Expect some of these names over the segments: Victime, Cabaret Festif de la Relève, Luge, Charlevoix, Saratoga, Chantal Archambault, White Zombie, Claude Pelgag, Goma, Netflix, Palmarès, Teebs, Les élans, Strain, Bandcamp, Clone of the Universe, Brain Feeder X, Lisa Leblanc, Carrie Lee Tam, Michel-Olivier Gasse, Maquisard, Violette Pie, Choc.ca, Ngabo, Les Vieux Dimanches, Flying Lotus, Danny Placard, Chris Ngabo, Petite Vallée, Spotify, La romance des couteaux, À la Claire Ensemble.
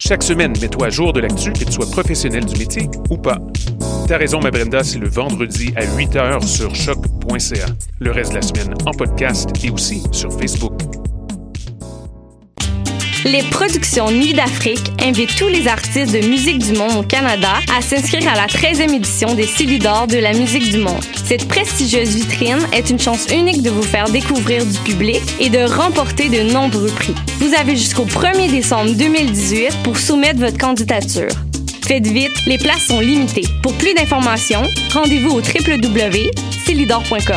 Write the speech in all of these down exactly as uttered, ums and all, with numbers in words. Chaque semaine, mets-toi à jour de l'actu, que tu sois professionnel du métier ou pas. T'as raison, ma Brenda, c'est le vendredi à huit heures sur choc.ca. Le reste de la semaine en podcast et aussi sur Facebook. Les productions Nuit d'Afrique invitent tous les artistes de musique du monde au Canada à s'inscrire à la treizième édition des Célidors de la musique du monde. Cette prestigieuse vitrine est une chance unique de vous faire découvrir du public et de remporter de nombreux prix. Vous avez jusqu'au premier décembre deux mille dix-huit pour soumettre votre candidature. Faites vite, les places sont limitées. Pour plus d'informations, rendez-vous au w w w point célidors point com.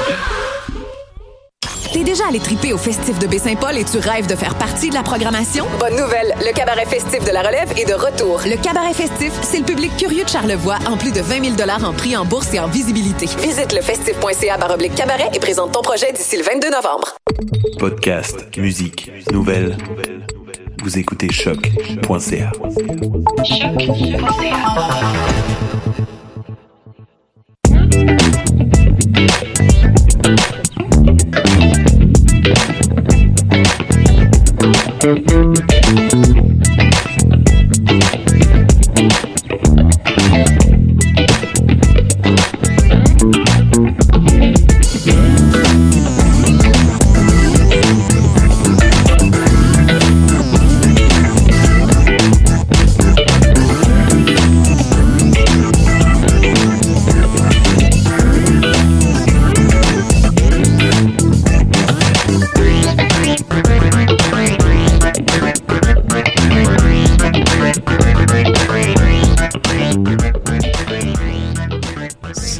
T'es déjà allé triper au festif de Baie-Saint-Paul et tu rêves de faire partie de la programmation? Bonne nouvelle! Le Cabaret Festif de la Relève est de retour. Le Cabaret Festif, c'est le public curieux de Charlevoix en plus de vingt mille dollars en prix en bourse et en visibilité. Visite lefestif.ca baroblique cabaret et présente ton projet d'ici le vingt-deux novembre. Podcast, Podcast musique, musique nouvelles. Nouvelle, nouvelle. Vous écoutez choc.ca.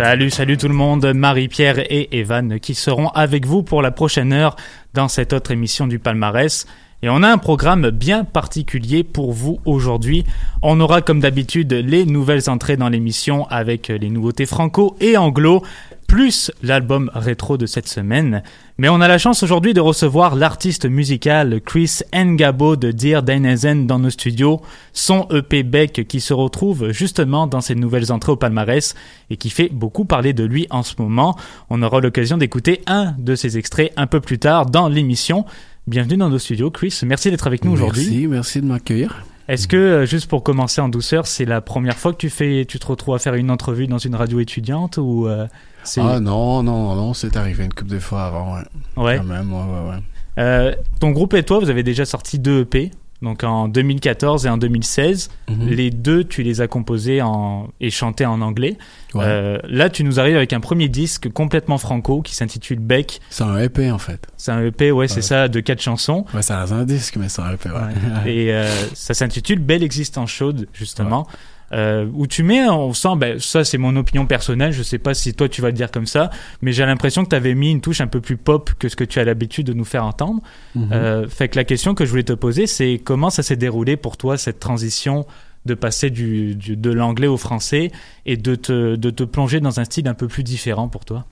Salut, salut tout le monde, Marie-Pierre et Evan qui seront avec vous pour la prochaine heure dans cette autre émission du Palmarès. Et on a un programme bien particulier pour vous aujourd'hui. On aura comme d'habitude les nouvelles entrées dans l'émission avec les nouveautés franco et anglo, plus l'album rétro de cette semaine. Mais on a la chance aujourd'hui de recevoir l'artiste musical Chris Ngabo de Dear Danezen dans nos studios, son E P Beck qui se retrouve justement dans ses nouvelles entrées au palmarès et qui fait beaucoup parler de lui en ce moment. On aura l'occasion d'écouter un de ses extraits un peu plus tard dans l'émission. Bienvenue dans nos studios, Chris. Merci d'être avec nous aujourd'hui. Merci, merci de m'accueillir. Est-ce que, juste pour commencer en douceur, c'est la première fois que tu fais, tu te retrouves à faire une entrevue dans une radio étudiante ou euh, c'est... Ah non, non, non, c'est arrivé une couple de fois avant, ouais. Ouais. Quand même, ouais, ouais, ouais. Euh, ton groupe et toi, vous avez déjà sorti deux E P, donc en deux mille quatorze et en deux mille seize. Mm-hmm. Les deux, tu les as composés en... et chantés en anglais. Ouais. Euh, là, tu nous arrives avec un premier disque complètement franco qui s'intitule Beck. C'est un E P en fait. C'est un E P, ouais, ouais. C'est ça, de quatre chansons. Ouais, c'est un disque, mais c'est un E P, ouais. Ouais. Et euh, ça s'intitule Belle Existence Chaude, justement. Ouais. Euh, où tu mets, on sent, ben, ça c'est mon opinion personnelle, je sais pas si toi tu vas le dire comme ça, mais j'ai l'impression que t'avais mis une touche un peu plus pop que ce que tu as l'habitude de nous faire entendre. Mm-hmm. Euh, fait que la question que je voulais te poser, c'est comment ça s'est déroulé pour toi, cette transition de passer du, du, de l'anglais au français et de te, de te plonger dans un style un peu plus différent pour toi?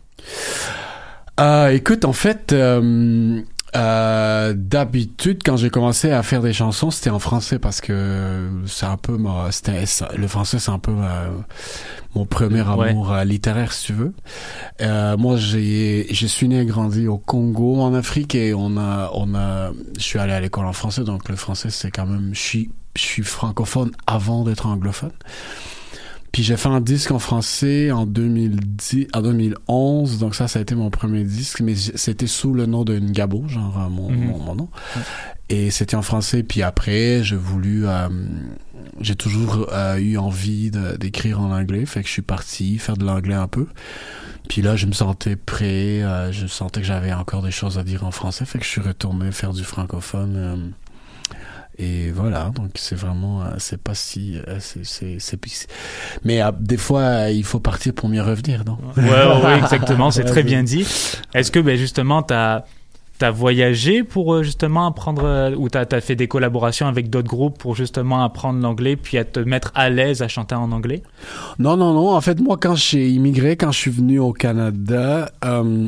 Euh, écoute, en fait, euh, euh, d'habitude, quand j'ai commencé à faire des chansons, c'était en français parce que c'est un peu ma, c'était, le français, c'est un peu ma, mon premier amour ouais. littéraire, si tu veux. Euh, moi, j'ai, je suis né et grandi au Congo, en Afrique, et on a, on a, je suis allé à l'école en français, donc le français, c'est quand même, je suis, je suis francophone avant d'être anglophone. Puis j'ai fait un disque en français en deux mille dix, en deux mille onze, donc ça, ça a été mon premier disque, mais c'était sous le nom de Ngabo, genre mon, mm-hmm. mon, mon nom. Mm-hmm. Et c'était en français, puis après, j'ai voulu... Euh, j'ai toujours euh, eu envie de, d'écrire en anglais, fait que je suis parti faire de l'anglais un peu. Puis là, je me sentais prêt, euh, je sentais que j'avais encore des choses à dire en français, fait que je suis retourné faire du francophone... Euh, Et voilà, donc c'est vraiment, c'est pas si, c'est, c'est, c'est, mais à, des fois, il faut partir pour mieux revenir, non? Ouais, ouais, ouais, exactement, c'est très bien dit. Est-ce que, ben, justement, t'as, t'as voyagé pour, justement, apprendre, ou t'as, t'as fait des collaborations avec d'autres groupes pour, justement, apprendre l'anglais, puis à te mettre à l'aise à chanter en anglais? Non, non, non, en fait, moi, quand j'ai immigré, quand je suis venu au Canada, euh,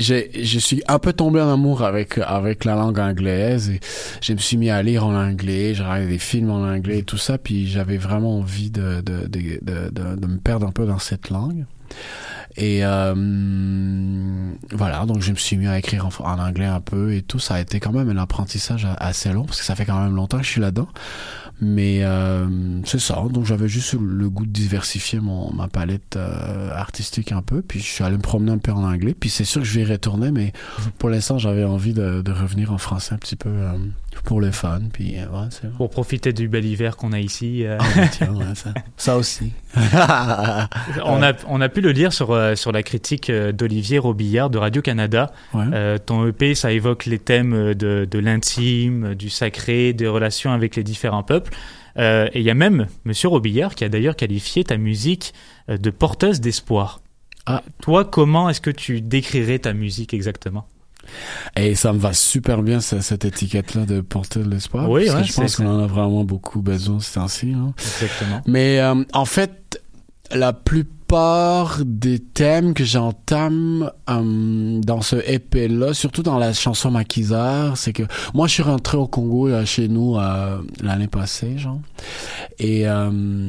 J'ai, je suis un peu tombé en amour avec, avec la langue anglaise et je me suis mis à lire en anglais, j'ai regardé des films en anglais et tout ça, puis j'avais vraiment envie de, de, de, de, de, de me perdre un peu dans cette langue. Et euh, voilà, donc je me suis mis à écrire en, en anglais un peu et tout, ça a été quand même un apprentissage assez long parce que ça fait quand même longtemps que je suis là-dedans. Mais euh, c'est ça, donc j'avais juste le goût de diversifier mon, ma palette euh, artistique un peu, puis je suis allé me promener un peu en anglais, puis c'est sûr que je vais y retourner, mais pour l'instant j'avais envie de, de revenir en français un petit peu euh, pour le fun, puis euh, ouais, c'est... Pour profiter du bel hiver qu'on a ici. Euh... Ah, tiens, ouais, ça, ça aussi. on, a, on a pu le lire sur, euh, sur la critique d'Olivier Robillard de Radio-Canada. Ouais. Euh, ton E P, ça évoque les thèmes de, de l'intime, du sacré, des relations avec les différents peuples. Euh, et il y a même M. Robillard qui a d'ailleurs qualifié ta musique de porteuse d'espoir. Ah. Toi, comment est-ce que tu décrirais ta musique exactement? Et ça me va super bien, ça, cette étiquette-là de porteuse d'espoir. Oui, parce ouais, que je pense ça. qu'on en a vraiment beaucoup besoin ces temps-ci. Hein. Exactement. Mais euh, en fait, la plupart des thèmes que j'entame euh, dans ce E P-là, surtout dans la chanson Maquisard, c'est que moi je suis rentré au Congo euh, chez nous euh, l'année passée, genre, et euh,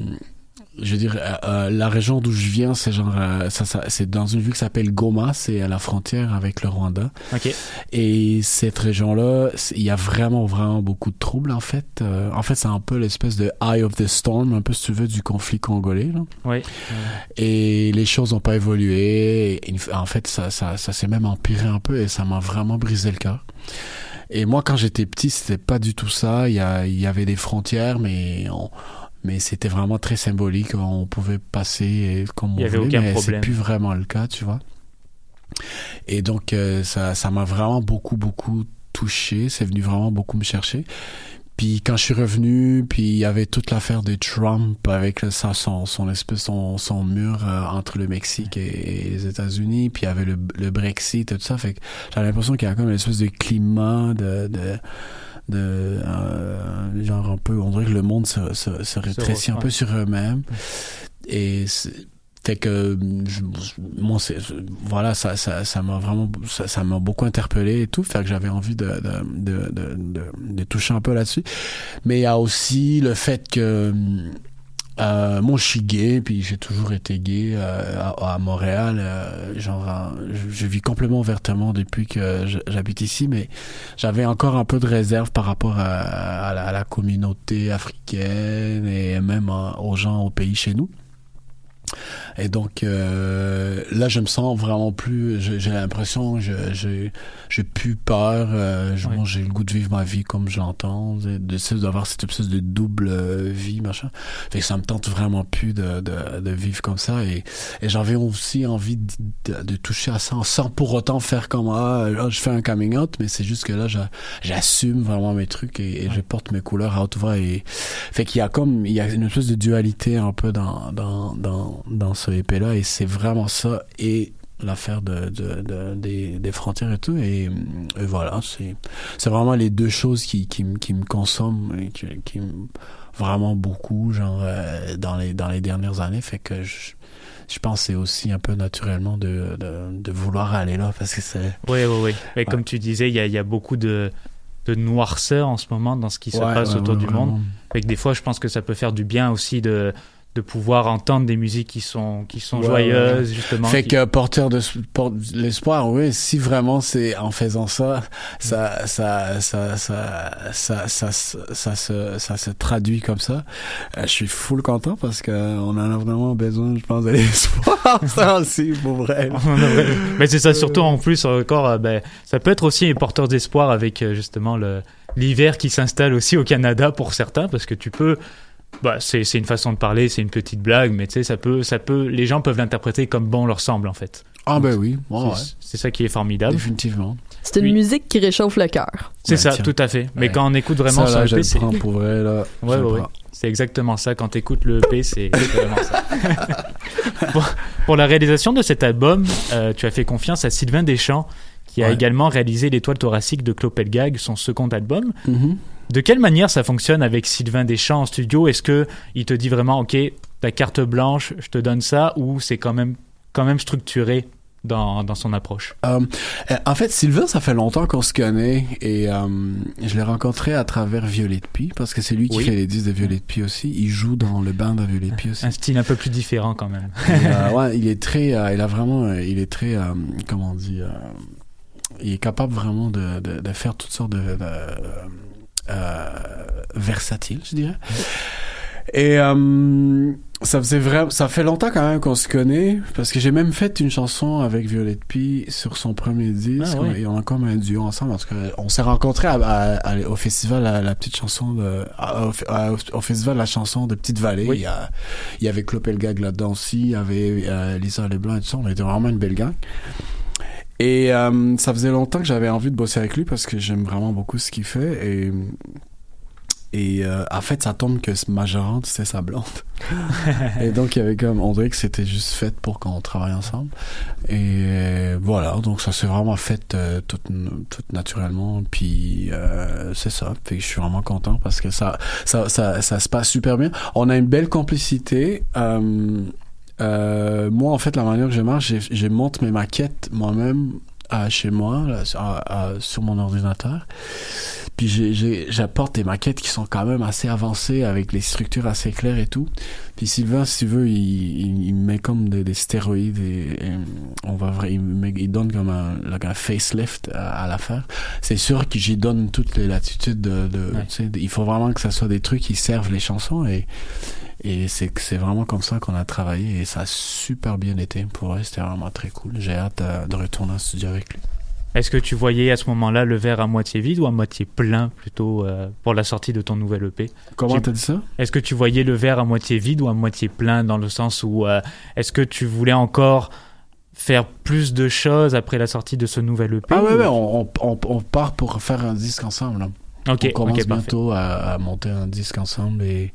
je veux dire euh, la région d'où je viens, c'est genre euh, ça, ça, c'est dans une ville qui s'appelle Goma, c'est à la frontière avec le Rwanda. Okay. Et cette région-là, il y a vraiment vraiment beaucoup de troubles en fait. Euh, en fait, c'est un peu l'espèce de eye of the storm, un peu si tu veux du conflit congolais. Là. Oui. Et les choses n'ont pas évolué. Et en fait, ça ça ça s'est même empiré un peu et ça m'a vraiment brisé le cœur. Et moi, quand j'étais petit, c'était pas du tout ça. Il y a il y avait des frontières, mais on Mais c'était vraiment très symbolique, on pouvait passer comme on voulait, mais c'est plus vraiment le cas, tu vois. Et donc, euh, ça, ça m'a vraiment beaucoup, beaucoup touché, c'est venu vraiment beaucoup me chercher. Puis quand je suis revenu, puis il y avait toute l'affaire de Trump avec le, ça, son, son espèce, son, son mur euh, entre le Mexique et, et les États-Unis, puis il y avait le, le Brexit et tout ça, fait que j'avais l'impression qu'il y a comme une espèce de climat de... de de euh, genre un peu on dirait que le monde se se, se rétrécit se un peu sur eux-mêmes et fait que je, moi c'est, voilà ça ça ça m'a vraiment ça, ça m'a beaucoup interpellé et tout, fait que j'avais envie de de de de, de, de toucher un peu là-dessus. Mais il y a aussi le fait que Euh, moi, je suis gay, puis j'ai toujours été gay euh, à, à Montréal. Euh, genre, euh, je, je vis complètement ouvertement depuis que je, j'habite ici, mais j'avais encore un peu de réserve par rapport à, à, la, à la communauté africaine et même hein, aux gens au pays chez nous. Et donc euh, là, je me sens vraiment plus. J'ai, j'ai l'impression que je, j'ai, j'ai plus peur. Euh, je, ouais. Bon, j'ai le goût de vivre ma vie comme je l'entends, de, de d'avoir cette espèce de double euh, vie, machin. Fait que ça me tente vraiment plus de, de, de vivre comme ça. Et, et j'avais aussi envie de, de, de toucher à ça sans pour autant faire comme ah, là, je fais un coming out, mais c'est juste que là, je, j'assume vraiment mes trucs et, et ouais. Je porte mes couleurs à haute voix. Et fait qu'il y a comme il y a une espèce de dualité un peu dans dans dans dans ce E P là, et c'est vraiment ça et l'affaire de, de, de, des, des frontières et tout, et, et voilà c'est, c'est vraiment les deux choses qui, qui, qui me consomment et qui, qui vraiment beaucoup genre, dans, les, dans les dernières années, fait que je, je pense que c'est aussi un peu naturellement de, de, de vouloir aller là parce que c'est... Oui, oui, oui, mais ouais. Comme tu disais il y a, y a beaucoup de, de noirceur en ce moment dans ce qui se ouais, passe ouais, autour ouais, du vraiment. monde, fait que des fois je pense que ça peut faire du bien aussi de de pouvoir entendre des musiques qui sont, qui sont ouais, joyeuses, ouais. justement. Fait qui... que porteur de, porte de l'espoir, oui, si vraiment c'est en faisant ça, ça, ça, ça, ça, ça, ça, ça, ça, ça, se, ça se traduit comme ça. Euh, je suis full content parce qu'on en a vraiment besoin, je pense, de l'espoir. Ça aussi, pour vrai. Mais c'est ça, surtout en plus, encore, ben, ça peut être aussi un porteur d'espoir avec, justement, le, l'hiver qui s'installe aussi au Canada pour certains, parce que tu peux... Bah, c'est, c'est une façon de parler, c'est une petite blague, mais tu sais, ça peut, ça peut, les gens peuvent l'interpréter comme bon leur semble, en fait. Ah donc, ben oui, oh, c'est, ouais. c'est ça qui est formidable. Définitivement. C'est une oui. musique qui réchauffe le cœur. C'est ouais, ça, tiens. tout à fait. Mais ouais. quand on écoute vraiment ça, là, son E P, c'est... Prends pour vrai, là. Ouais, ouais, ouais. C'est exactement ça. Quand t'écoutes le E P, c'est vraiment ça. pour, pour la réalisation de cet album, euh, tu as fait confiance à Sylvain Deschamps, qui ouais. a également réalisé L'étoile thoracique de Claude Pelgag, son second album. Mm-hmm. De quelle manière ça fonctionne avec Sylvain Deschamps en studio? Est-ce qu'il te dit vraiment, OK, ta carte blanche, je te donne ça, ou c'est quand même, quand même structuré dans, dans son approche? Um, en fait, Sylvain, ça fait longtemps qu'on se connaît, et um, je l'ai rencontré à travers Violette Pie, parce que c'est lui qui oui. fait les disques de Violette Pie aussi. Il joue dans le band de Violette Pie aussi. Un style un peu plus différent quand même. et, euh, ouais, il est très... Euh, il a vraiment... Euh, il est très... Euh, comment on dit... Euh, il est capable vraiment de, de, de faire toutes sortes de... de, de Euh, versatile, je dirais. Et euh, ça faisait vraiment, ça fait longtemps quand même qu'on se connaît, parce que j'ai même fait une chanson avec Violette Pie sur son premier disque, ah, oui. et on a comme un duo ensemble. En tout cas, on s'est rencontrés à, à, à, au festival à, la petite chanson de, à, à, au festival la chanson de Petite Vallée. Oui. Il, y a, il y avait Claude Pelgag là-dedans aussi, il y avait euh, Lisa Leblanc et tout ça. On était vraiment une belle gang. Et euh, ça faisait longtemps que j'avais envie de bosser avec lui parce que j'aime vraiment beaucoup ce qu'il fait. Et, et euh, en fait, ça tombe que ma gérante, c'est sa blonde. Et donc, il y avait comme, on dirait que c'était juste fait pour qu'on travaille ensemble. Et voilà, donc ça s'est vraiment fait euh, tout, tout naturellement. Puis euh, c'est ça. Puis je suis vraiment content parce que ça, ça, ça, ça se passe super bien. On a une belle complicité. Euh, Euh, moi, en fait, la manière que je marche, je, je monte mes maquettes moi-même à, chez moi, là, à, à, sur mon ordinateur. Puis j'ai, j'ai, j'apporte des maquettes qui sont quand même assez avancées, avec les structures assez claires et tout. Puis Sylvain, si tu veux, il, il, il met comme des, des stéroïdes et, et on va, il, met, il donne comme un, like un facelift à, à l'affaire. C'est sûr que j'y donne toutes les latitudes. De, de, ouais. tu sais, il faut vraiment que ça soit des trucs qui servent les chansons et... Et c'est, c'est vraiment comme ça qu'on a travaillé et ça a super bien été. Pour eux, c'était vraiment très cool. J'ai hâte de, de retourner en studio avec lui. Est-ce que tu voyais à ce moment-là le verre à moitié vide ou à moitié plein plutôt euh, pour la sortie de ton nouvel E P? Comment tu... t'as dit ça? Est-ce que tu voyais le verre à moitié vide ou à moitié plein, dans le sens où euh, est-ce que tu voulais encore faire plus de choses après la sortie de ce nouvel E P? Ah ou... ouais, ouais on, on, on part pour faire un disque ensemble. Okay, on commence okay, bientôt à, à monter un disque ensemble et...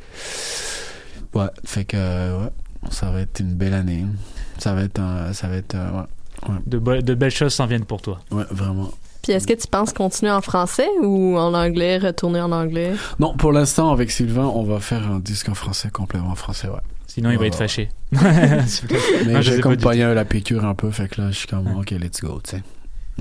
Ouais, fait que ouais, ça va être une belle année. Ça va être un, ça va être un, ouais, ouais. De, be- de belles choses s'en viennent pour toi. Ouais, vraiment. Puis est-ce que tu penses continuer en français ou en anglais, retourner en anglais? Non, pour l'instant avec Sylvain, on va faire un disque en français, complètement en français, ouais. Sinon il va être fâché. Mais j'ai comme pogné la piqûre un peu, fait que là je suis comme ok, let's go, tu sais.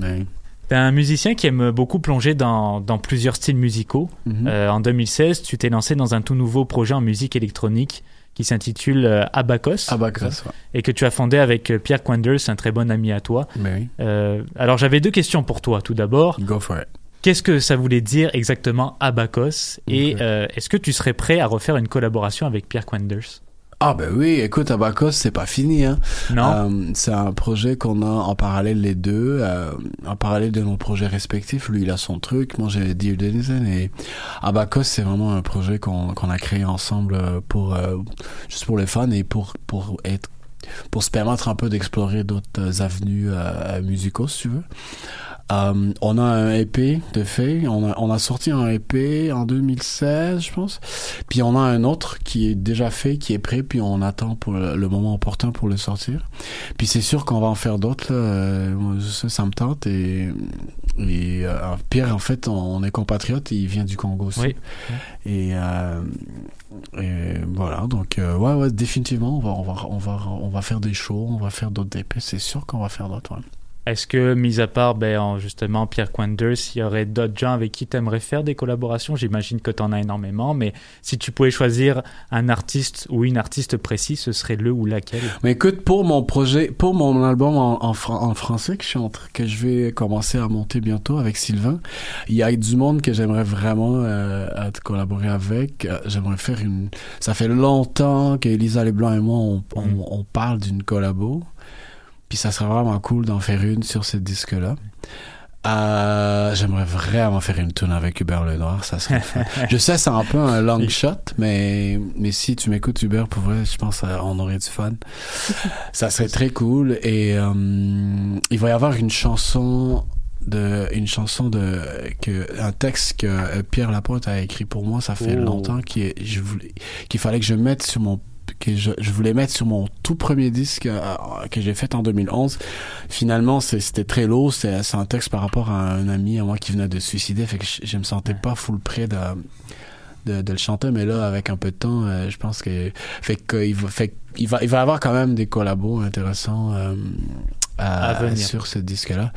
Ouais. T'es un musicien qui aime beaucoup plonger dans, dans plusieurs styles musicaux. Mm-hmm. Euh, en deux mille seize, tu t'es lancé dans un tout nouveau projet en musique électronique qui s'intitule euh, Abacos. Abacos, ouais. Et que tu as fondé avec Pierre Kwenders, un très bon ami à toi. Oui. Euh, alors, j'avais deux questions pour toi. Tout d'abord, go for it. Qu'est-ce que ça voulait dire exactement Abacos? Et okay. euh, est-ce que tu serais prêt à refaire une collaboration avec Pierre Kwenders? Ah ben oui, écoute, Abacos, c'est pas fini, hein. Non. Euh, c'est un projet qu'on a en parallèle les deux, euh, en parallèle de nos projets respectifs. Lui, il a son truc, moi j'ai Dear Danezen, et Abacos, c'est vraiment un projet qu'on qu'on a créé ensemble pour euh, juste pour les fans et pour pour être pour se permettre un peu d'explorer d'autres avenues euh, musicaux, si tu veux. Euh, on a un E P de fait, on a, on a sorti un E P en deux mille seize, je pense. Puis on a un autre qui est déjà fait, qui est prêt, puis on attend pour le, le moment opportun pour le sortir. Puis c'est sûr qu'on va en faire d'autres, là. Moi, ça, ça me tente. Et, et euh, Pierre, en fait, on, on est compatriote, il vient du Congo aussi. Oui. Et, euh, et voilà, donc euh, ouais, ouais, définitivement, on va, on va, on va, on va faire des shows, on va faire d'autres E P. C'est sûr qu'on va faire d'autres. Ouais. Est-ce que, mis à part ben, justement Pierre Kwenders, il y aurait d'autres gens avec qui tu aimerais faire des collaborations? J'imagine que tu en as énormément, mais si tu pouvais choisir un artiste ou une artiste précis, ce serait le ou laquelle? Mais écoute, pour mon projet, pour mon album en, en, fran- en français que je, suis en tra- que je vais commencer à monter bientôt avec Sylvain, il y a du monde que j'aimerais vraiment euh, collaborer avec. J'aimerais faire une... Ça fait longtemps qu'Elisa Leblanc et moi, on, on, mm. on parle d'une collabo. Puis ça serait vraiment cool d'en faire une sur ce disque-là. Euh, j'aimerais vraiment faire une tune avec Hubert Lenoir, ça serait fun. Je sais, c'est un peu un long shot, mais, mais si tu m'écoutes, Hubert, pour vrai, je pense qu'on aurait du fun. Ça serait très cool. Et euh, il va y avoir une chanson... de une chanson de que un texte que Pierre Laporte a écrit pour moi, ça fait oh. longtemps qu'il je voulais qu'il fallait que je mette sur mon que je, je voulais mettre sur mon tout premier disque euh, que j'ai fait en deux mille onze. Finalement, c'est, c'était très lourd, c'est, c'est un texte par rapport à un ami à moi qui venait de se suicider, fait que je, je me sentais pas full prêt de de, de le chanter, mais là avec un peu de temps, euh, je pense que fait qu'il va fait il va il va y avoir quand même des collabos intéressants euh, À, à venir. Sur ce disque-là,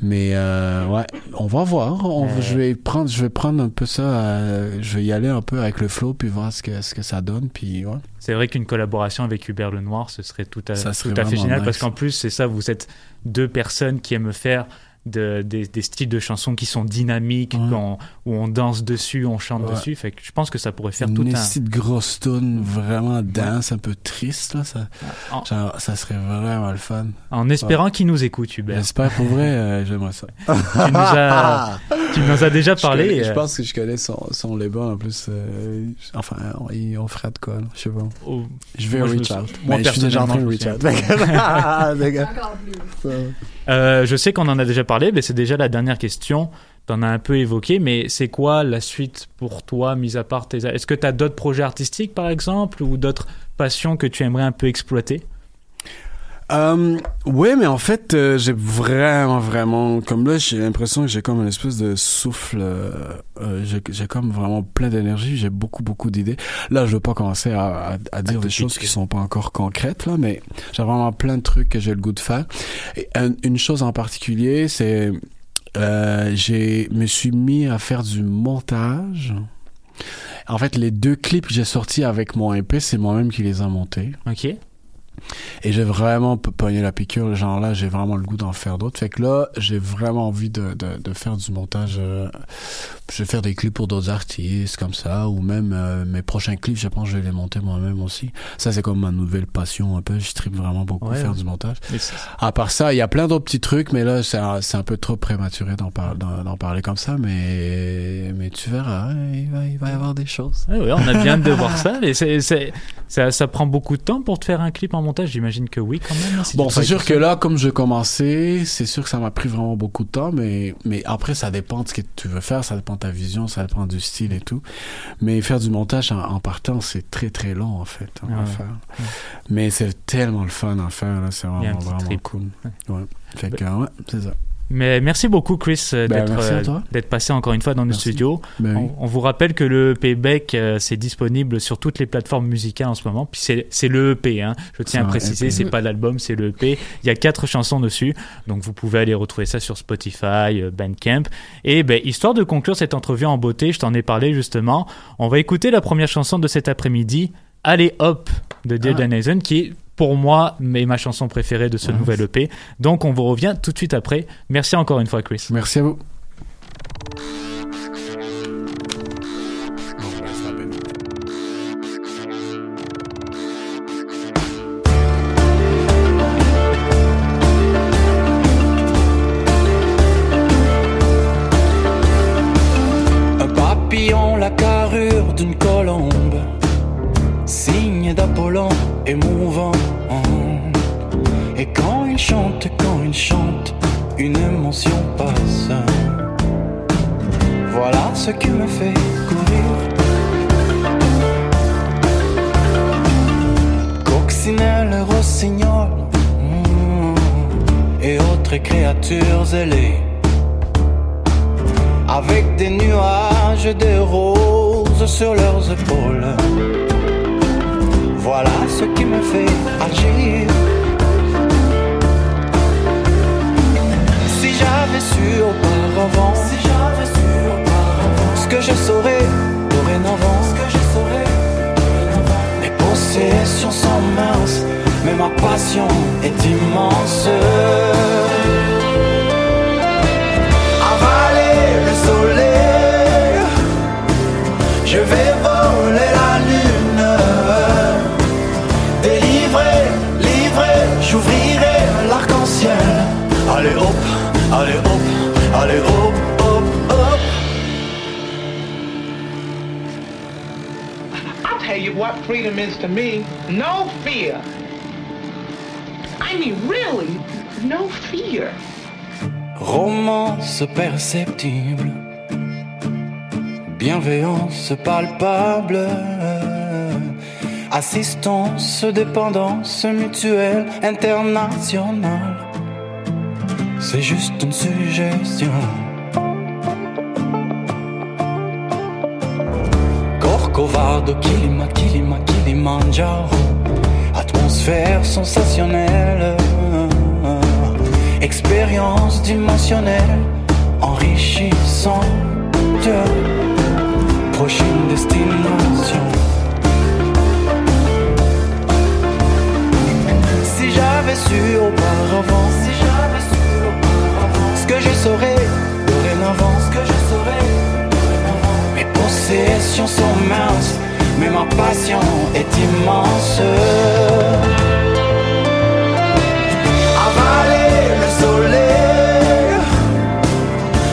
mais euh, ouais, on va voir. On, euh... Je vais prendre, je vais prendre un peu ça. Euh, je vais y aller un peu avec le flow, puis voir ce que ce que ça donne, puis ouais. C'est vrai qu'une collaboration avec Hubert Lenoir, ce serait tout à, serait tout à fait génial, nice. Parce qu'en plus, c'est ça, vous êtes deux personnes qui aiment faire de, des, des styles de chansons qui sont dynamiques, ouais. qu'on, où on danse dessus, on chante ouais. dessus. Fait que je pense que ça pourrait faire une tout un... Une petite grosse tune vraiment dense, ouais. un peu triste. Là, ça, en... genre, ça serait vraiment le fun. En espérant ouais. qu'il nous écoute, Hubert. J'espère pour vrai, euh, j'aimerais ça. tu, nous as, tu nous as déjà parlé. Je, connais, euh... je pense que je connais son, son Léban en plus. Euh, enfin, on, on fera de quoi. Là, je sais pas. Oh, je vais reach out. Moi, je suis déjà en train de reach out. Encore plus. Euh, je sais qu'on en a déjà parlé, mais c'est déjà la dernière question. T'en as un peu évoqué, mais c'est quoi la suite pour toi, mis à part tes... Est-ce que t'as d'autres projets artistiques, par exemple, ou d'autres passions que tu aimerais un peu exploiter? Euh, ouais, mais en fait, euh, j'ai vraiment, vraiment... Comme là, j'ai l'impression que j'ai comme une espèce de souffle. Euh, j'ai, j'ai comme vraiment plein d'énergie. J'ai beaucoup, beaucoup d'idées. Là, je veux pas commencer à, à, à dire à des choses qui sont pas encore concrètes, là, mais j'ai vraiment plein de trucs que j'ai le goût de faire. Et un, une chose en particulier, c'est... Euh, j'ai me suis mis à faire du montage... En fait, les deux clips que j'ai sortis avec mon M P, c'est moi-même qui les a montés. OK. Et j'ai vraiment pogné la piqûre, genre là, j'ai vraiment le goût d'en faire d'autres. Fait que là, j'ai vraiment envie de, de, de faire du montage. Euh, je vais faire des clips pour d'autres artistes, comme ça, ou même euh, mes prochains clips, je pense que je vais les monter moi-même aussi. Ça, c'est comme ma nouvelle passion un peu. Je tripe vraiment beaucoup ouais, faire ouais. du montage. À part ça, il y a plein d'autres petits trucs, mais là, c'est un, c'est un peu trop prématuré d'en, par, d'en, d'en parler comme ça, mais, mais tu verras, il va, il va y avoir des choses. Ouais, ouais, on a bien hâte de voir ça, mais c'est, c'est, ça, ça prend beaucoup de temps pour te faire un clip en montage, j'imagine que oui quand même. Si bon, c'est sûr que là, comme je commençais, c'est sûr que ça m'a pris vraiment beaucoup de temps, mais, mais après, ça dépend de ce que tu veux faire, ça dépend de ta vision, ça dépend du style et tout. Mais faire du montage en, en partant, c'est très très long en fait hein, ouais. à faire. Ouais. Mais c'est tellement le fun à faire, là, c'est vraiment, vraiment cool. Ouais. Ouais. Fait que, ouais, c'est ça. Mais merci beaucoup, Chris, d'être, ben, euh, d'être passé encore une fois dans merci. nos studios. Ben, oui. on, on vous rappelle que le E P Beck, euh, c'est disponible sur toutes les plateformes musicales en ce moment. Puis c'est, c'est le E P, hein. Je tiens c'est à préciser, E P. C'est pas l'album, c'est le E P. Il y a quatre chansons dessus. Donc vous pouvez aller retrouver ça sur Spotify, euh, Bandcamp. Et ben, histoire de conclure cette entrevue en beauté, je t'en ai parlé justement. On va écouter la première chanson de cet après-midi, Allez Hop, de Dear ah. Danezen, qui est pour moi, mais ma chanson préférée de ce ouais. nouvel E P. Donc, on vous revient tout de suite après. Merci encore une fois, Chris. Merci à vous. Un papillon, la carrure d'une colombe, signe d'Apollon émouvant. Et quand il chante, quand il chante, une émotion passe. Voilà ce qui me fait courir. Coccinelle, rossignol mm, et autres créatures ailées, avec des nuages de roses sur leurs épaules. Voilà ce qui me fait agir. j'avais su auparavant, si j'avais su auparavant, ce que je saurais dorénavant, ce que je saurais dorénavant. Mes possessions sont minces, mais ma passion est immense. Avaler le soleil, je vais voler la lune, délivré, livré, j'ouvrirai l'arc-en-ciel. Allez hop, allez hop, allez hop, hop, hop. I'll tell you what freedom is to me. No fear. I mean really, no fear. Romance perceptible, bienveillance palpable, assistance, dépendance mutuelle, internationale. C'est juste une suggestion. Corcovado, Kilima, Kilima, Kilimanjaro, atmosphère sensationnelle, expérience dimensionnelle, enrichissante, prochaine destination. Si j'avais su auparavant, si j'avais su auparavant, ce que je saurais dorénavant, ce que je saurais dorénavant. Mes possessions sont minces, mais ma passion est immense. Soleil,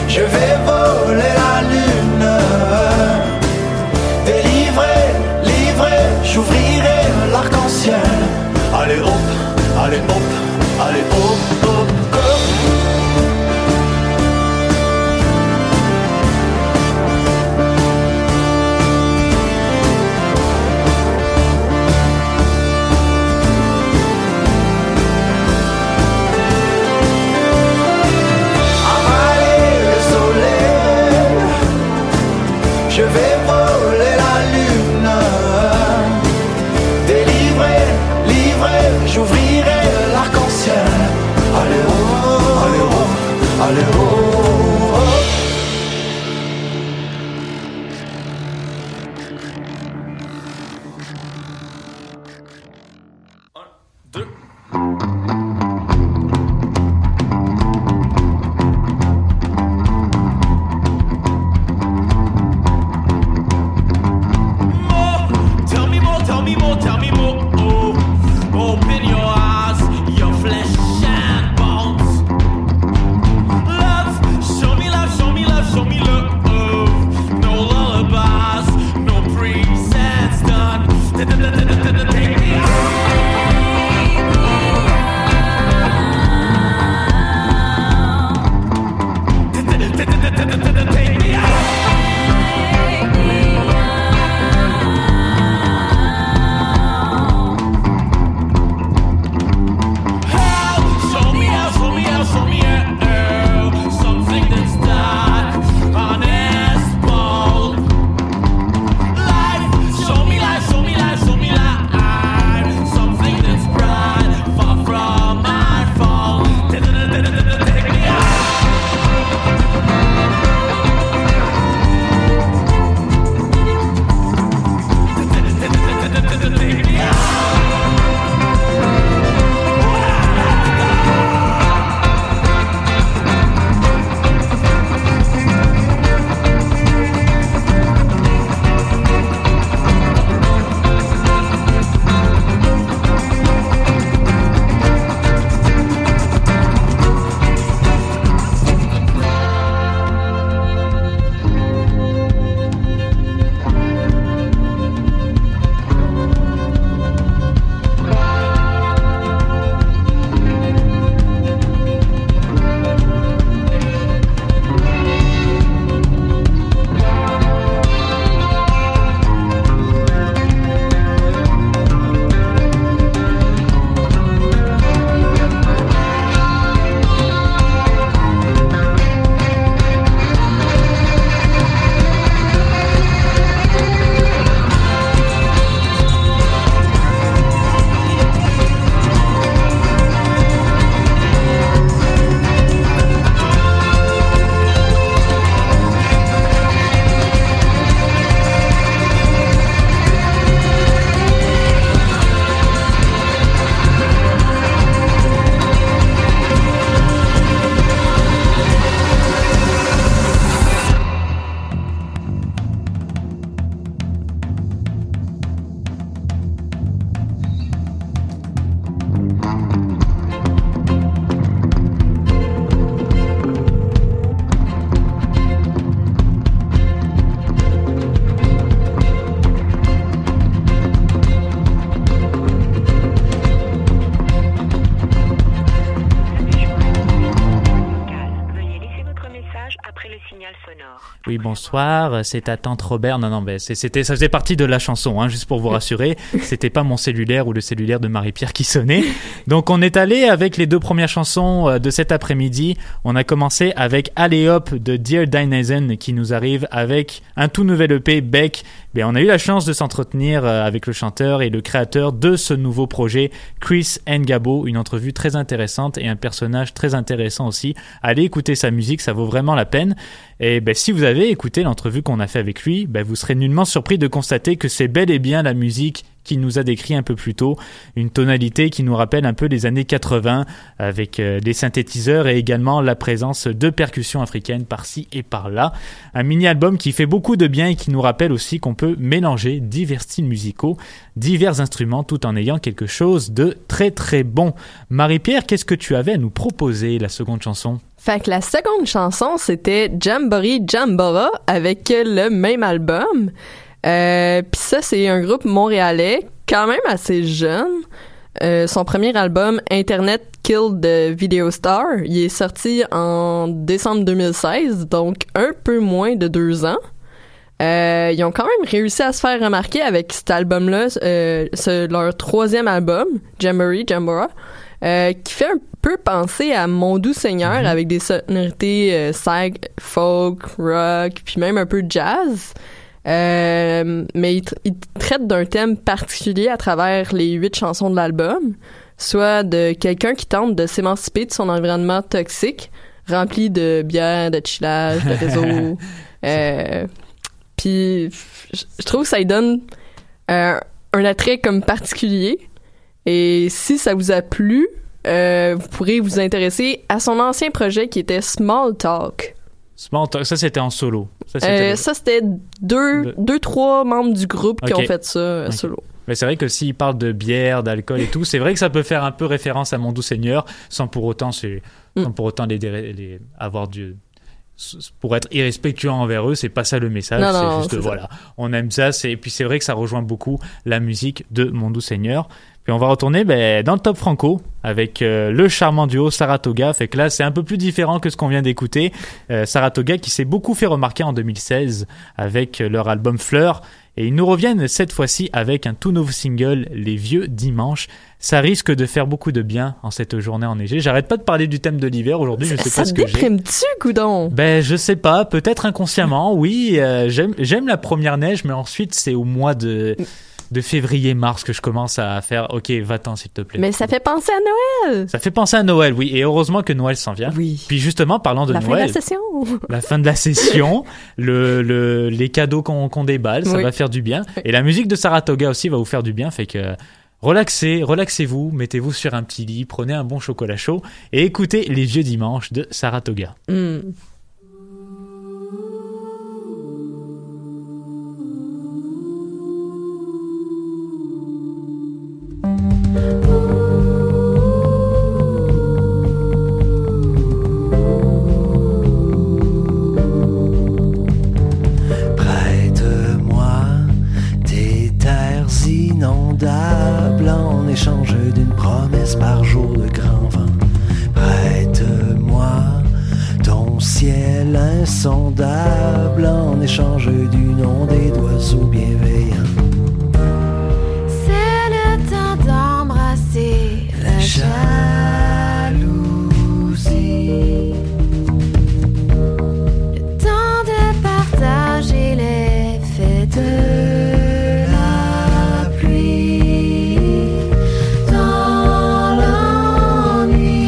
je vais voler la lune, délivré, livré, j'ouvrirai l'arc-en-ciel. Allez hop, allez hop, allez hop, hop, hop. Je vais voler la lune, délivré, livré, j'ouvrirai l'arc-en-ciel. Allez oh, allez oh, allez oh. Un, deux. Open your eyes, your flesh and bones. Love oui, bonsoir, c'est ta tante Robert. Non, non, mais c'était, ça faisait partie de la chanson, hein, juste pour vous rassurer. C'était pas mon cellulaire ou le cellulaire de Marie-Pierre qui sonnait. Donc, on est allé avec les deux premières chansons de cet après-midi. On a commencé avec Allez Hop de Dear Danezen qui nous arrive avec un tout nouvel E P, Beck. Bien, on a eu la chance de s'entretenir avec le chanteur et le créateur de ce nouveau projet, Chris Ngabo. Une entrevue très intéressante et un personnage très intéressant aussi. Allez écouter sa musique, ça vaut vraiment la peine. Et ben, si vous avez écouté l'entrevue qu'on a fait avec lui, ben, vous serez nullement surpris de constater que c'est bel et bien la musique qui nous a décrit un peu plus tôt, une tonalité qui nous rappelle un peu les années quatre-vingts avec euh, des synthétiseurs et également la présence de percussions africaines par-ci et par-là. Un mini-album qui fait beaucoup de bien et qui nous rappelle aussi qu'on peut mélanger divers styles musicaux, divers instruments tout en ayant quelque chose de très très bon. Marie-Pierre, qu'est-ce que tu avais à nous proposer, la seconde chanson? Fait que la seconde chanson, c'était Jamboree Jambora avec le même album. Euh, Puis ça, c'est un groupe montréalais, quand même assez jeune. Euh, son premier album, Internet Killed the Video Star, il est sorti en décembre deux mille seize, donc un peu moins de deux ans. Euh, ils ont quand même réussi à se faire remarquer avec cet album-là, euh, ce, leur troisième album, Jamboree Jambora, euh, qui fait un peu penser à Mon Doux Seigneur, mmh. avec des sonorités euh, sag, folk, rock, puis même un peu jazz. Euh, mais il, tra- il traite d'un thème particulier à travers les huit chansons de l'album, soit de quelqu'un qui tente de s'émanciper de son environnement toxique, rempli de bière, de chillage, de réseau. euh, Puis je trouve que ça lui donne euh, un attrait comme particulier. Et si ça vous a plu, euh, vous pourrez vous intéresser à son ancien projet qui était Small Talk. Ça, c'était en solo. Ça, c'était, euh, ça, c'était deux, de... deux, trois membres du groupe okay. qui ont fait ça euh, okay. solo. Mais c'est vrai que s'il parle de bière, d'alcool et tout, c'est vrai que ça peut faire un peu référence à Mon Doux Seigneur, sans pour autant, c'est, mm. sans pour autant les, les, les, avoir du... pour être irrespectueux envers eux, c'est pas ça le message, non, c'est non, juste, c'est voilà, ça. On aime ça, c'est... et puis c'est vrai que ça rejoint beaucoup la musique de Mon Doux Seigneur. Puis on va retourner ben, dans le top franco avec euh, le charmant duo Saratoga. Fait que là, c'est un peu plus différent que ce qu'on vient d'écouter. Euh, Saratoga qui s'est beaucoup fait remarquer en deux mille seize avec leur album Fleurs. Et ils nous reviennent cette fois-ci avec un tout nouveau single, Les Vieux Dimanches. Ça risque de faire beaucoup de bien en cette journée enneigée. J'arrête pas de parler du thème de l'hiver aujourd'hui, je sais ça pas ce que j'ai. Ça déprime-tu, coudon? Ben, je sais pas, peut-être inconsciemment, oui. Euh, j'aime, j'aime la première neige, mais ensuite, c'est au mois de... de février-mars que je commence à faire « Ok, va-t'en, s'il te plaît. » Mais ça fait penser à Noël! Ça fait penser à Noël, oui. Et heureusement que Noël s'en vient. Oui. Puis justement, parlant de la Noël... La fin de la session! La fin de la session, le, le, les cadeaux qu'on, qu'on déballe, ça oui. va faire du bien. Oui. Et la musique de Saratoga aussi va vous faire du bien, fait que... Relaxez, relaxez-vous, mettez-vous sur un petit lit, prenez un bon chocolat chaud et écoutez Les Vieux Dimanches de Saratoga. Mm. Prête-moi tes terres inondables en échange d'une promesse par jour de grand vent. Prête-moi ton ciel insondable en échange du nom des oiseaux bienveillants. Jalousie, le temps de partager les faits de la pluie dans l'ennui.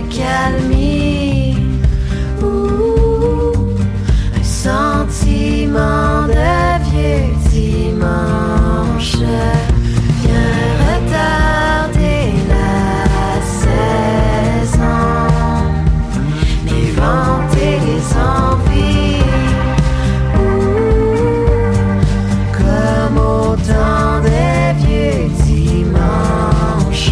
accalmie ou un sentiment de vieux dimanche vient retarder la saison, mais vanter les envies ou comme au temps des vieux dimanches.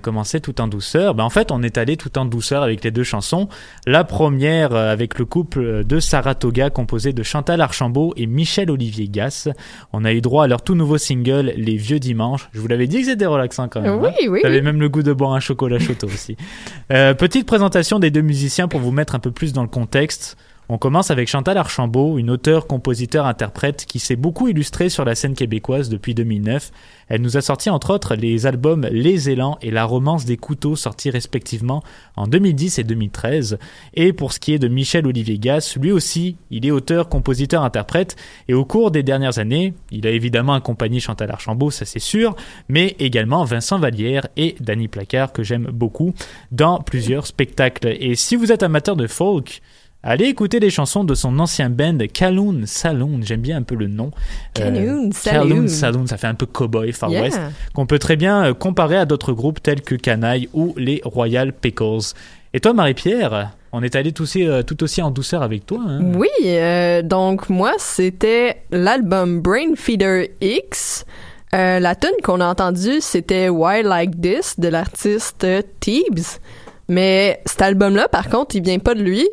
Commencé tout en douceur, ben en fait on est allé tout en douceur avec les deux chansons. La première avec le couple de Saratoga composé de Chantal Archambault et Michel-Olivier Gasse. On a eu droit à leur tout nouveau single Les Vieux Dimanches. Je vous l'avais dit que c'était relaxant quand même. Oui, hein, oui. T'avais même le goût de boire un chocolat chaud aussi. euh, petite présentation des deux musiciens pour vous mettre un peu plus dans le contexte. On commence avec Chantal Archambault, une auteure, compositeur, interprète qui s'est beaucoup illustrée sur la scène québécoise depuis deux mille neuf. Elle nous a sorti entre autres les albums Les Élans et La Romance des Couteaux, sortis respectivement en deux mille dix et deux mille treize. Et pour ce qui est de Michel Olivier Gasse, lui aussi, il est auteur, compositeur, interprète, et au cours des dernières années, il a évidemment accompagné Chantal Archambault, ça c'est sûr, mais également Vincent Vallière et Danny Placard, que j'aime beaucoup, dans plusieurs spectacles. Et si vous êtes amateur de folk, allez écouter les chansons de son ancien band Caloon Saloon, j'aime bien un peu le nom. Caloon euh, Saloon. Caloon Saloon, ça fait un peu cowboy Far yeah. West, qu'on peut très bien comparer à d'autres groupes tels que Canaille ou les Royal Pickles. Et toi, Marie-Pierre, on est allé tout aussi, euh, tout aussi en douceur avec toi. Hein? Oui, euh, donc moi, c'était l'album Brain Feeder X. Euh, la tune qu'on a entendue, c'était Why Like This de l'artiste Teebs. Mais cet album-là, par contre, il vient pas de lui.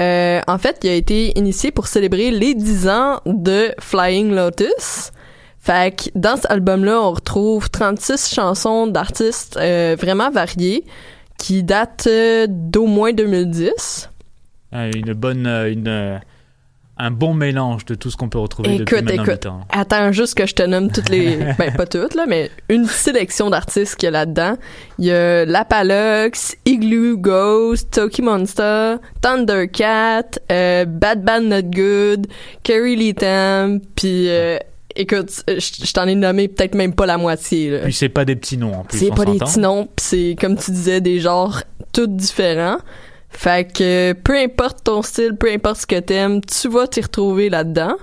Euh, en fait, il a été initié pour célébrer les dix ans de Flying Lotus. Fait que dans cet album-là, on retrouve trente-six chansons d'artistes euh, vraiment variés qui datent euh, d'au moins deux mille dix. Ah, une bonne... Une, euh, un bon mélange de tout ce qu'on peut retrouver écoute, depuis maintenant huit ans. Attends juste que je te nomme toutes les... ben, pas toutes, là, mais une sélection d'artistes qu'il y a là-dedans. Il y a Lapalox, Igloo Ghost, Toki Monster, Thundercat, euh, Bad Bad Not Good, Carrie Lee Tam, puis... Euh, écoute, je, je t'en ai nommé peut-être même pas la moitié. Là. Puis c'est pas des petits noms en plus. C'est pas s'entend. Des petits noms, puis c'est comme tu disais des genres tous différents. Fait que peu importe ton style, peu importe ce que t'aimes, tu vas t'y retrouver là-dedans.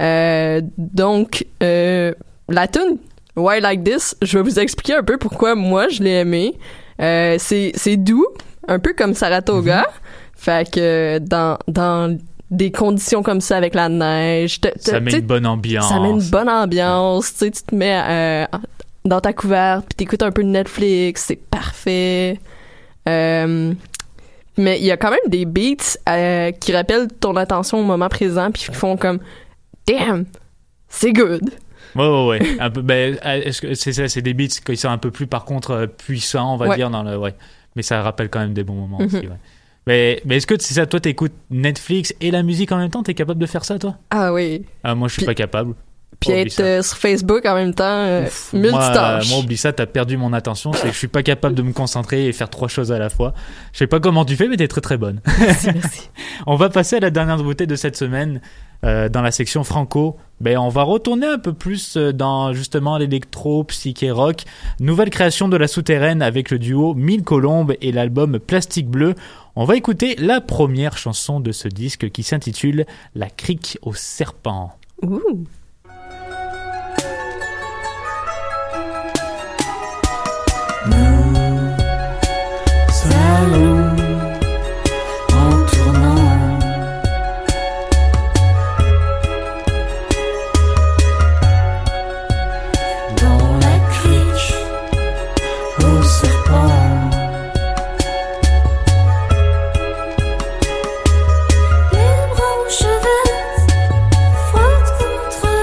Euh, donc euh, la tune Why Like This, je vais vous expliquer un peu pourquoi moi je l'ai aimée. Euh, c'est c'est doux, un peu comme Saratoga. Mm-hmm. Fait que dans dans des conditions comme ça avec la neige. Te, te, ça met une bonne ambiance. Ça met une bonne ambiance. Ouais. Tu te mets euh, dans ta couverte puis t'écoutes un peu de Netflix. C'est parfait. Euh, mais il y a quand même des beats euh, qui rappellent ton attention au moment présent puis qui font comme « Damn, c'est good ». Ouais, ouais, ouais. Un peu, ben, est-ce que c'est ça, c'est des beats qui sont un peu plus, par contre, puissants, on va ouais. dire. Dans le, ouais. Mais ça rappelle quand même des bons moments mm-hmm. aussi, ouais. Mais, mais est-ce que c'est ça, toi t'écoutes Netflix et la musique en même temps, t'es capable de faire ça toi? Ah oui. Ah, moi je suis puis, pas capable. Puis oh, être euh, sur Facebook en même temps, euh, Ouf, multitâche. Moi, moi oublie ça, t'as perdu mon attention, c'est que je suis pas capable de me concentrer et faire trois choses à la fois. Je sais pas comment tu fais mais t'es très très bonne. Merci, merci. On va passer à la dernière beauté de cette semaine. Euh, dans la section franco, ben on va retourner un peu plus dans justement l'électro, psyché rock. Nouvelle création de La Souterraine avec le duo Mille Colombes et l'album Plastique Bleu. On va écouter la première chanson de ce disque qui s'intitule La Crique au Serpent. Ouh. Les bras aux cheveux frottent contre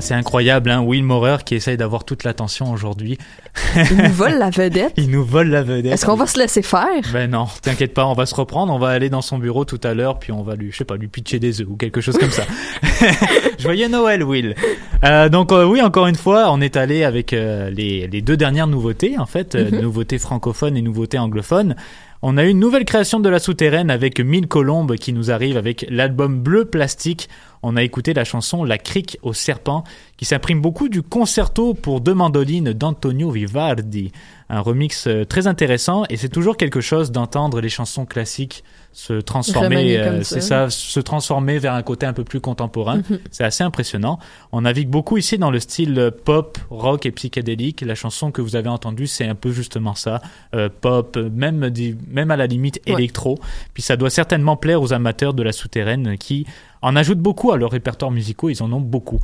Ah, c'est incroyable, hein. Will Maurer qui essaye d'avoir toute l'attention aujourd'hui. Il nous vole la vedette. Il nous vole la vedette. Est-ce qu'on va se laisser faire? Ben non, t'inquiète pas, on va se reprendre, on va aller dans son bureau tout à l'heure, puis on va lui, je sais pas, lui pitcher des œufs ou quelque chose comme ça. Joyeux Noël, Will. Euh, donc euh, oui, encore une fois, on est allé avec euh, les, les deux dernières nouveautés, en fait, euh, mm-hmm. nouveautés francophones et nouveautés anglophones. On a une nouvelle création de La Souterraine avec Mille Colombes qui nous arrive avec l'album Bleu Plastique. On a écouté la chanson La Crique au Serpent qui s'imprime beaucoup du concerto pour deux mandolines d'Antonio Vivaldi. Un remix très intéressant et c'est toujours quelque chose d'entendre les chansons classiques se transformer, euh, c'est ça, se transformer vers un côté un peu plus contemporain. Mm-hmm. C'est assez impressionnant. On navigue beaucoup ici dans le style pop, rock et psychédélique. La chanson que vous avez entendue, c'est un peu justement ça, euh, pop, même des, même à la limite électro. Ouais. Puis ça doit certainement plaire aux amateurs de La Souterraine qui en ajoutent beaucoup à leur répertoire musical. Ils en ont beaucoup.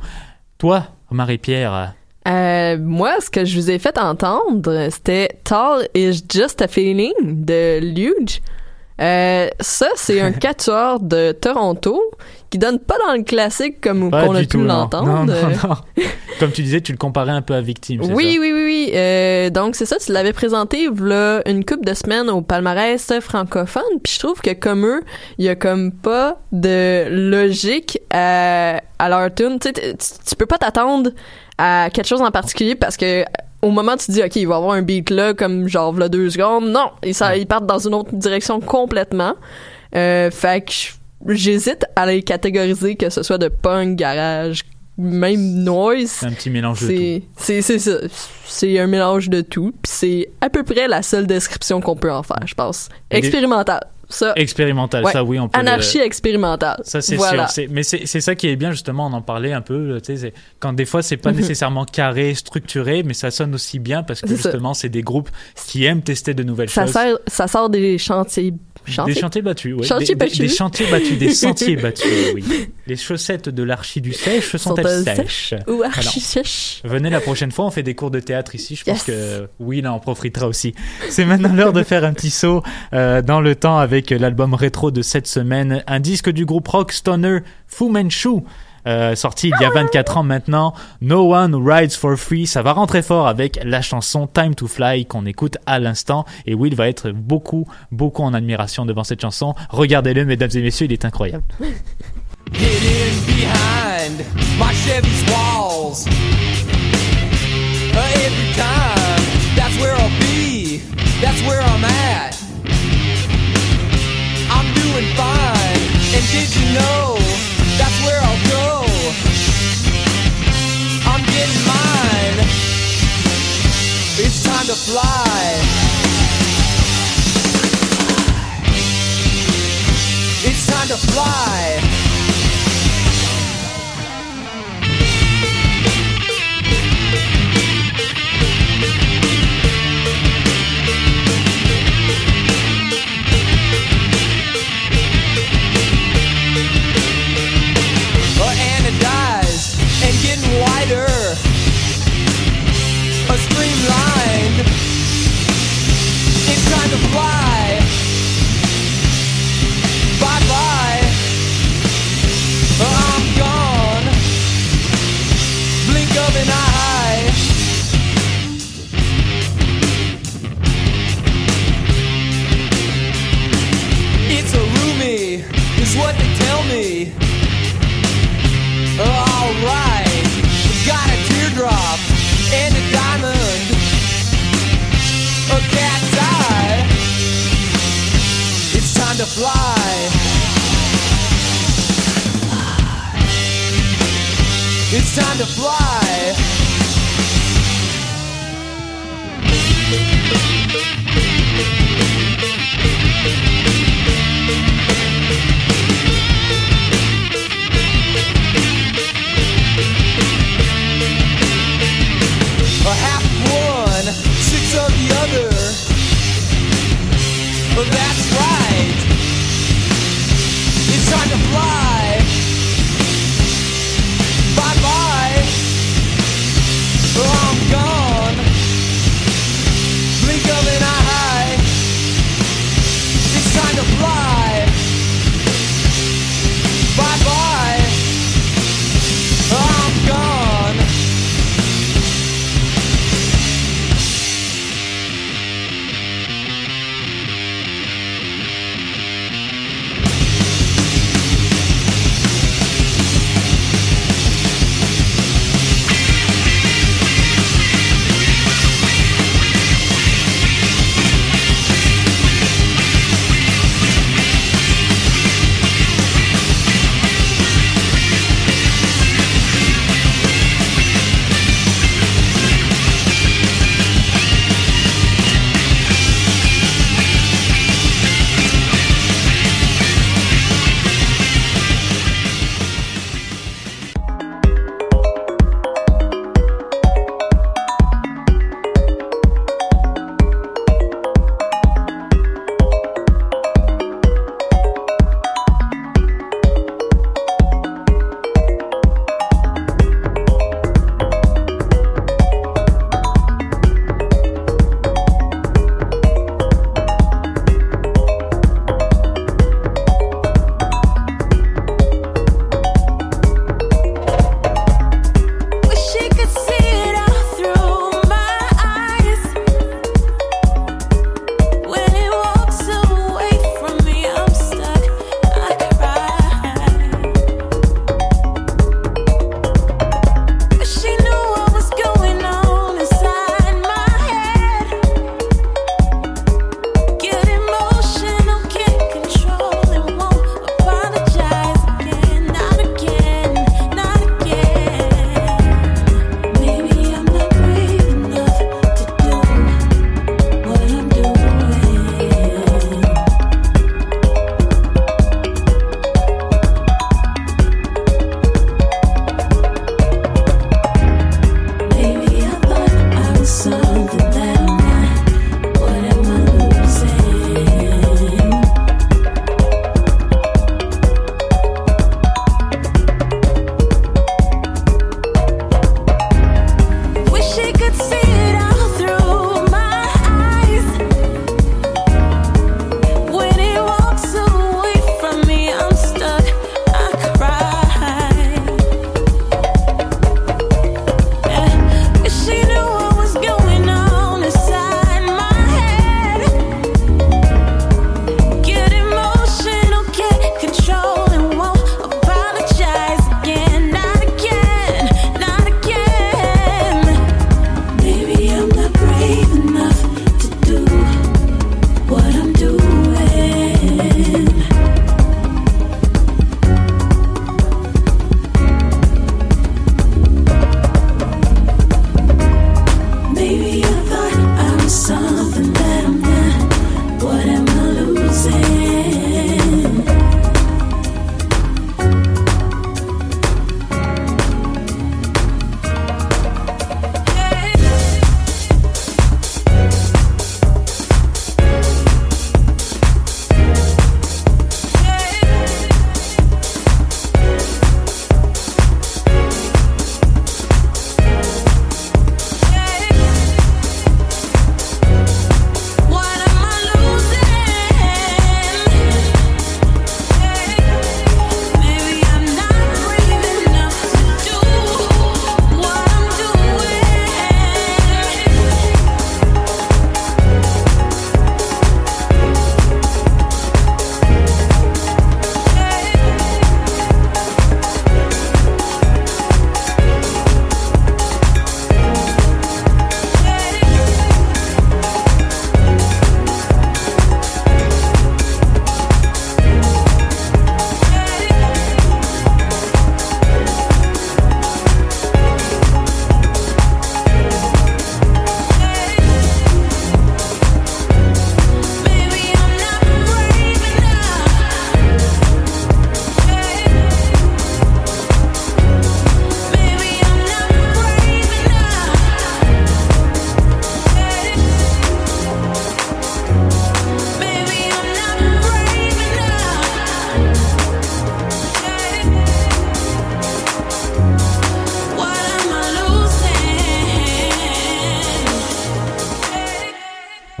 Toi, Marie-Pierre. Euh, moi, ce que je vous ai fait entendre, c'était Tall is Just a Feeling de Luge. Euh, ça, c'est un quatuor de Toronto qui donne pas dans le classique comme pas qu'on a pu l'entendre. Non, non, non. Comme tu disais, tu le comparais un peu à Victime, c'est oui, ça? Oui, oui, oui. Euh, donc, c'est ça, tu l'avais présenté là, une couple de semaines au palmarès francophone, puis je trouve que comme eux, il y a comme pas de logique à, à leur tune. Tu sais, tu peux pas t'attendre à quelque chose en particulier parce que au moment où tu te dis, OK, il va y avoir un beat là, comme genre, là, deux secondes. Non, ils, ça, ils partent dans une autre direction complètement. Euh, fait que j'hésite à les catégoriser, que ce soit de punk, garage, même noise. C'est un petit mélange c'est, de tout. C'est, c'est, c'est ça. C'est un mélange de tout. Puis c'est à peu près la seule description qu'on peut en faire, je pense. Expérimental. Ça, expérimental, ouais. Ça oui, on peut anarchie le... expérimentale. Ça c'est voilà. Sûr, c'est... mais c'est c'est ça qui est bien justement, on en parlait un peu, tu sais, c'est... quand des fois c'est pas nécessairement carré, structuré, mais ça sonne aussi bien parce que c'est justement ça. C'est des groupes qui aiment tester de nouvelles ça choses. Ça sort ça sort des chantiers Chantier. Des chantiers battus, oui. Chantier des, battu. des, des chantiers battus, des sentiers battus, oui. Les chaussettes de l'archi du sèche sont-elles sèches? Ou archi sèches? Venez la prochaine fois, on fait des cours de théâtre ici. Je yes. pense que oui, là, on profitera aussi. C'est maintenant l'heure de faire un petit saut euh, dans le temps avec l'album rétro de cette semaine. Un disque du groupe rock stoner Fu Manchu. Euh, sorti il y a vingt-quatre ans maintenant, No One Rides For Free, ça va rentrer fort avec la chanson Time To Fly qu'on écoute à l'instant et Will va être beaucoup, beaucoup en admiration devant cette chanson. Regardez-le, mesdames et messieurs, il est incroyable. It is behind my Chevy's walls. Every time, that's where I'll be, that's where I'm at. I'm doing fine, and did you know that's where I'll go. I'm getting mine. It's time to fly. It's time to fly. Streamlined. It's time to fly. Bye bye. I'm gone. Blink of an eye. It's a roomie, is what they tell me. All right, got a teardrop and a diamond, a cat's eye. It's time to fly. It's time to fly. A half one, six of the other. Well, that's right. It's time to fly. Bye-bye.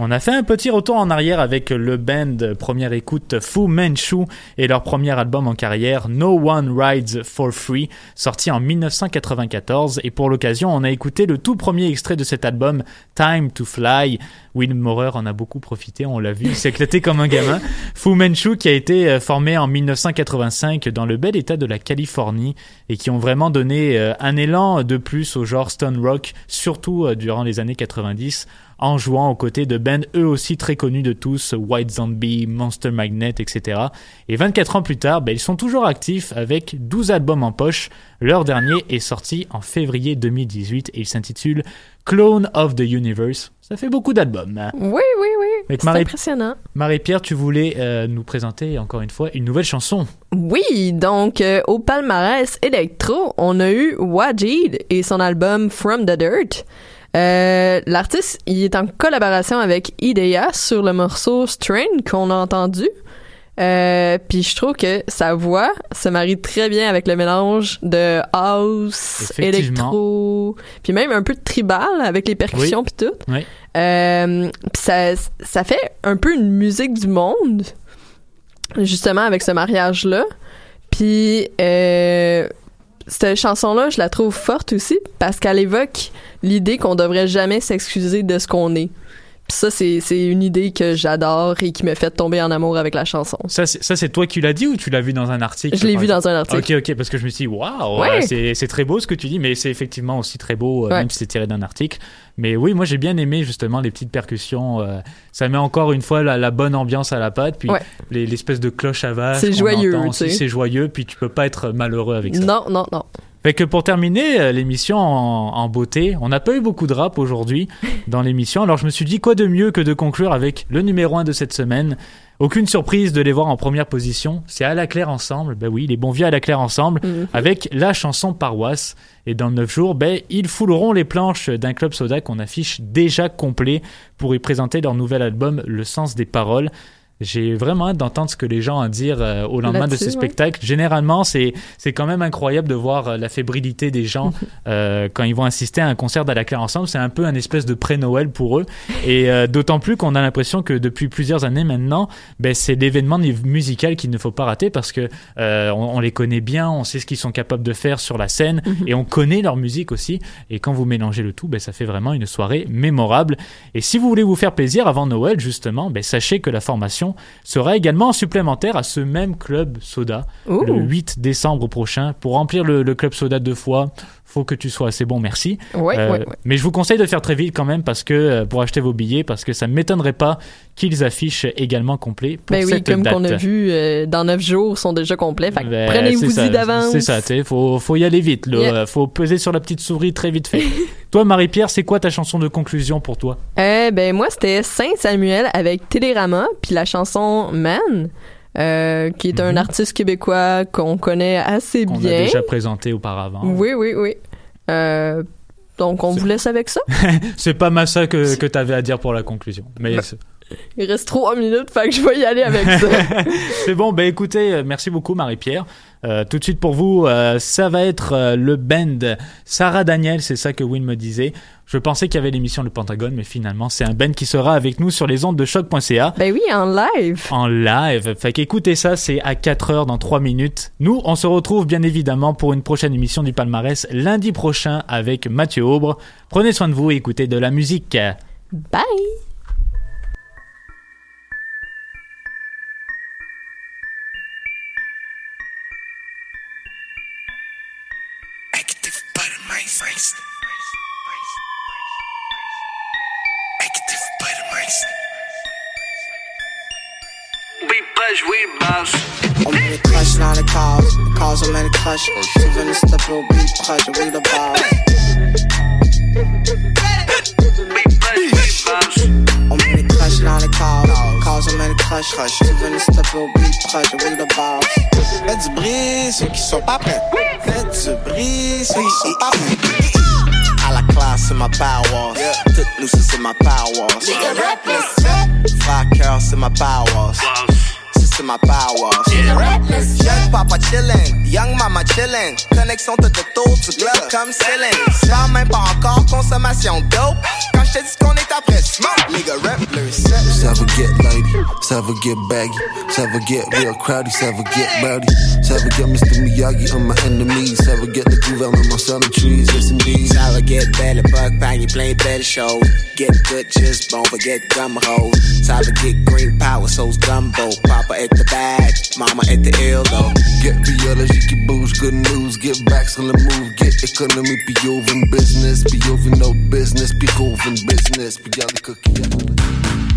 On a fait un petit retour en arrière avec le band première écoute Fu Manchu et leur premier album en carrière No One Rides For Free, sorti en dix-neuf cent quatre-vingt-quatorze, et pour l'occasion on a écouté le tout premier extrait de cet album, Time To Fly. Will Maurer en a beaucoup profité, on l'a vu, il s'éclatait comme un gamin. Fu Manchu qui a été formé en dix-neuf cent quatre-vingt-cinq dans le bel état de la Californie et qui ont vraiment donné un élan de plus au genre stone rock, surtout durant les années quatre-vingt-dix, en jouant aux côtés de bands eux aussi très connus de tous, White Zombie, Monster Magnet, et cetera. Et vingt-quatre ans plus tard, ben, ils sont toujours actifs avec douze albums en poche. Leur dernier est sorti en février deux mille dix-huit et il s'intitule Clone of the Universe. Ça fait beaucoup d'albums. Hein. Oui, oui, oui. Avec c'est Marie... impressionnant. Marie-Pierre, tu voulais euh, nous présenter encore une fois une nouvelle chanson. Oui, donc euh, au palmarès électro, on a eu Wajid et son album From the Dirt. Euh, l'artiste, il est en collaboration avec Idea sur le morceau Strain qu'on a entendu. Euh, puis je trouve que sa voix se marie très bien avec le mélange de house, électro, puis même un peu de tribal avec les percussions, oui. Puis tout. Oui. Euh, puis ça, ça fait un peu une musique du monde, justement avec ce mariage-là. Puis euh, cette chanson-là, je la trouve forte aussi parce qu'elle évoque l'idée qu'on devrait jamais s'excuser de ce qu'on est. Pis ça, c'est, c'est une idée que j'adore et qui me fait tomber en amour avec la chanson. Ça, c'est, ça, c'est toi qui l'as dit ou tu l'as vu dans un article? Je l'ai vu dans un article. OK, OK, parce que je me suis dit, waouh, ouais. c'est, c'est très beau ce que tu dis, mais c'est effectivement aussi très beau, euh, ouais. Même si c'est tiré d'un article. Mais oui, moi, j'ai bien aimé justement les petites percussions. Euh, ça met encore une fois la, la bonne ambiance à la patte, puis ouais. les, l'espèce de cloche à vache. C'est joyeux, tu sais. C'est joyeux, puis tu peux pas être malheureux avec ça. Non, non, non. Fait que pour terminer l'émission en, en beauté, on n'a pas eu beaucoup de rap aujourd'hui dans l'émission, alors je me suis dit quoi de mieux que de conclure avec le numéro un de cette semaine. Aucune surprise de les voir en première position, c'est À la Claire Ensemble, ben oui, les bons vieux À la Claire Ensemble, mmh. avec la chanson Paroisse. Et dans le neuf jours, ben, ils fouleront les planches d'un club soda qu'on affiche déjà complet pour y présenter leur nouvel album Le Sens des Paroles. J'ai vraiment hâte d'entendre ce que les gens ont à dire euh, au lendemain Là-dessus, de ce spectacle. Ouais. Généralement, c'est, c'est quand même incroyable de voir euh, la fébrilité des gens euh, quand ils vont assister à un concert d'À la Claire Ensemble. C'est un peu un espèce de pré-Noël pour eux. Et euh, d'autant plus qu'on a l'impression que depuis plusieurs années maintenant, ben, c'est l'événement musical qu'il ne faut pas rater parce que euh, on, on les connaît bien, on sait ce qu'ils sont capables de faire sur la scène et on connaît leur musique aussi. Et quand vous mélangez le tout, ben, ça fait vraiment une soirée mémorable. Et si vous voulez vous faire plaisir avant Noël, justement, ben, sachez que la formation sera également supplémentaire à ce même club soda. Ooh. Le huit décembre prochain. Pour remplir le, le club soda deux fois, faut que tu sois assez bon, merci. Ouais, euh, ouais, ouais. Mais je vous conseille de faire très vite quand même parce que, euh, pour acheter vos billets, parce que ça ne m'étonnerait pas qu'ils affichent également complet pour ben cette oui, date. Mais oui, comme qu'on a vu, euh, dans neuf jours, sont déjà complets. Fait que ben, prenez-vous-y d'avance. C'est ça, il faut, faut y aller vite. Il yeah. faut peser sur la petite souris très vite fait. Toi, Marie-Pierre, c'est quoi ta chanson de conclusion pour toi? Euh, ben, moi, c'était Saint-Samuel avec Télérama, puis la chanson Man, euh, qui est un mmh. artiste québécois qu'on connaît assez qu'on bien. Qu'on a déjà présenté auparavant. Oui, oui, oui. Euh, donc, on c'est... vous laisse avec ça. C'est pas mal ça que, que t'avais à dire pour la conclusion. Mais... Bah. Il reste trois minutes, fait que je vais y aller avec ça. C'est bon, ben écoutez, merci beaucoup Marie-Pierre. Euh, tout de suite pour vous, euh, ça va être euh, le band Sarah Daniel, c'est ça que Will me disait. Je pensais qu'il y avait l'émission Le Pentagone, mais finalement, c'est un band qui sera avec nous sur les ondes de choc point c a. Ben oui, en live. En live. Fait qu'écoutez ça, c'est à quatre heures dans trois minutes. Nous, on se retrouve bien évidemment pour une prochaine émission du Palmarès lundi prochain avec Mathieu Aubre. Prenez soin de vous et écoutez de la musique. Bye! On me les crush dans les cars, cars on me les crush. Tu veux le step au beat, crush, oui le boss. On me les crush dans les cars, cars on me les crush. Tu veux le step au beat, crush, oui le boss. Faites du bruit ceux qui sont pas prêts. Faites du bruit ceux qui sont pas prêts. À la classe, c'est ma paroisse. Toute nous, c'est ma paroisse. Frère cœur, c'est ma paroisse. To my powwows. Yeah. Young papa chillin', young mama chillin'. Connexion tout autour du globe comme Céline. J'parle même pas encore consommation dope. Quand j'te dis qu'on est après smoke, nigga, rappers. Sever get lighty, sever get baggy, sever get real crowdy, sever get rowdy, sever get Mister Miyagi on my enemies, sever get the groove on my selling trees, yes indeed. Sever get better, bug bang, you play better show. Get good, just bone, but get gum ho. Sever get green power, so's gumbo. Papa at the bag, mama at the elbow. Get biologique qui bouge, good news, get back sur le move, get économie, puis ouvre business, puis ouvre no business, puis ouvre business, puis garde les coquilles.